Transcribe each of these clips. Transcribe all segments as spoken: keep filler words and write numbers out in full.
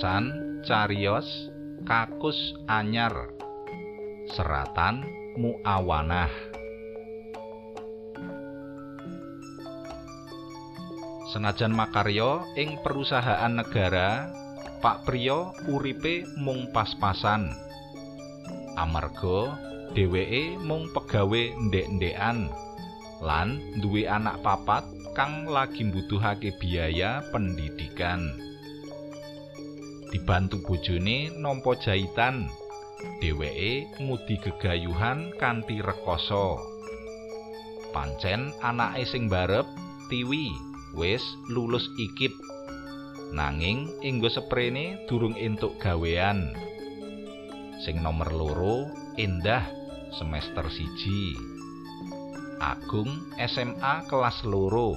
Pungkasan cariyos kakus anyar, seratan Muawanah. Senajan makarya ing perusahaan negara, Pak Priya uripe mung pas-pasan. Amarga dheweke mung pegawe ndek-ndekan lan duwe anak papat kang lagi mbutuhake biaya pendidikan. Dibantu bojone nampa jahitan, dheweke ngudi gegayuhan kanthi rekoso. Pancen anake sing barep Tiwi wis lulus ikip, nanging enggo seprene durung entuk gawean. Sing nomer loro Endah semester siji, Agung S M A kelas loro,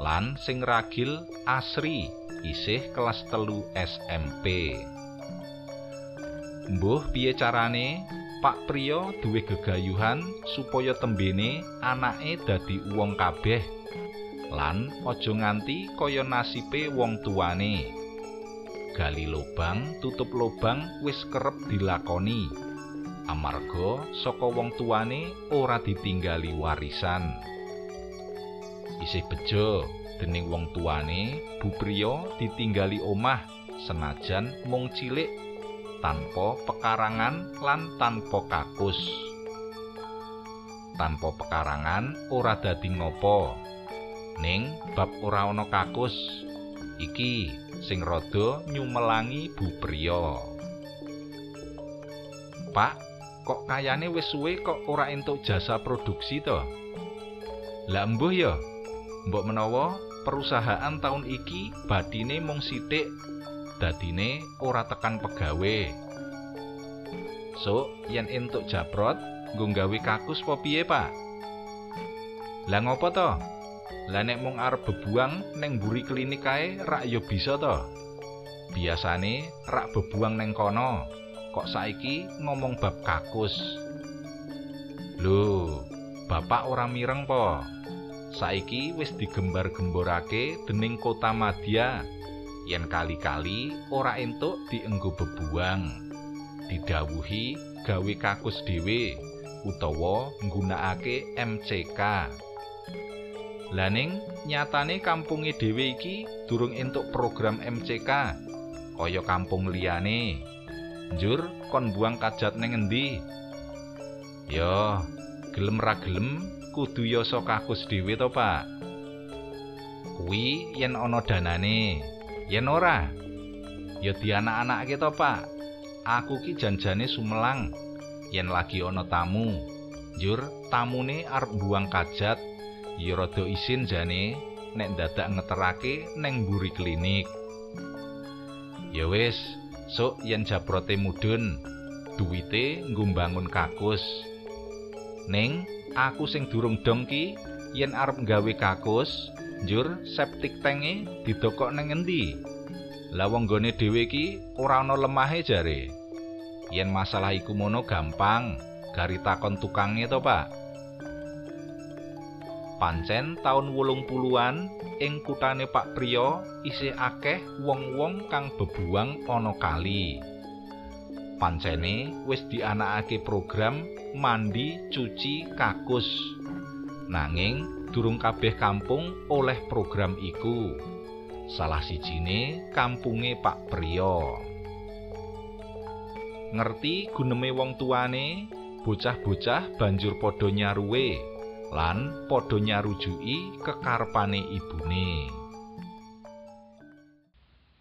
lan sing ragil Asri isih kelas telu S M P. Mbuh piye carane Pak Priya duwe gegayuhan supaya tembene anake dadi wong kabeh lan aja nganti kaya nasibe wong tuane. Gali lobang tutup lobang wis kerep dilakoni, amarga saka wong tuane ora ditinggali warisan. Isih bejo dening wong tuane, Bu Priya ditinggali omah senajan mung cilik, tanpa pekarangan lan tanpa kakus. Tanpa pekarangan ora dadi ngopo, ning bab ora ana kakus iki sing rada nyumelangi Bu Priya. Pak, kok kayane wis suwe kok ora entuk jasa produksi to? Lah mbuh ya, mbok menawa perusahaan tahun iki badine mung sithik, dadine ora tekan pegawe. So, yen entuk japrot nggo gawe kakus apa piye, Pak? Lah ngopo to? Lah nek mung arep bebuang neng mburi klinik kae rak ya bisa to. Biasane rak bebuang neng kono, kok saiki ngomong bab kakus. Lho, bapak ora mireng po? Saiki wis digembar-gemborake dening Kota Madya yen kali-kali ora entuk dienggo bebuang, didhawuhi gawe kakus dhewe utawa nggunakake M C K. Laning nyatane kampunge dhewe iki durung entuk program M C K kaya kampung liyane. Njur kon buang kajat neng endi? Yo, gelem ra gelem kudu yoso kakus dhewe to, Pak. Kuwi yen ana danane, yen ora ya dianak-anake to, Pak. Aku ki janjane sumelang yen lagi ana tamu. Njur tamune arep buang kajat, ya rada isin jane nek dadak ngeterake neng mburi klinik. Ya wis, sok yen japrote mudhun, duwite nggo mbangun kakus. Ning aku sing durung dong ki yen arep gawe kakus, njur septic tank-e didokok neng endi? Lah wong nggone dhewe ki ora ana lemahe jare. Yen masalah iku mono gampang, gari takon tukange to, Pak. Pancen taun wolung puluhan ing kutane Pak Priya isih akeh wong-wong kang bebuang ana kali. Pancene wis dianakake program mandi cuci kakus, nanging durung kabeh kampung oleh program iku. Salah sijine kampunge Pak Priya. Ngerti guneme wong tuane, bocah-bocah banjur padha nyaruwe lan padha nyarujui kekarepane ibune.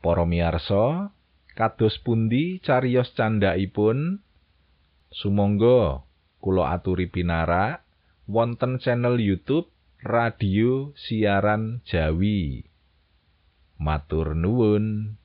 Para miyarsa, kados pundi cariyos candhaipun? Sumangga kula aturi pinarak wonten channel YouTube Radio Siaran Jawi. Matur nuwun.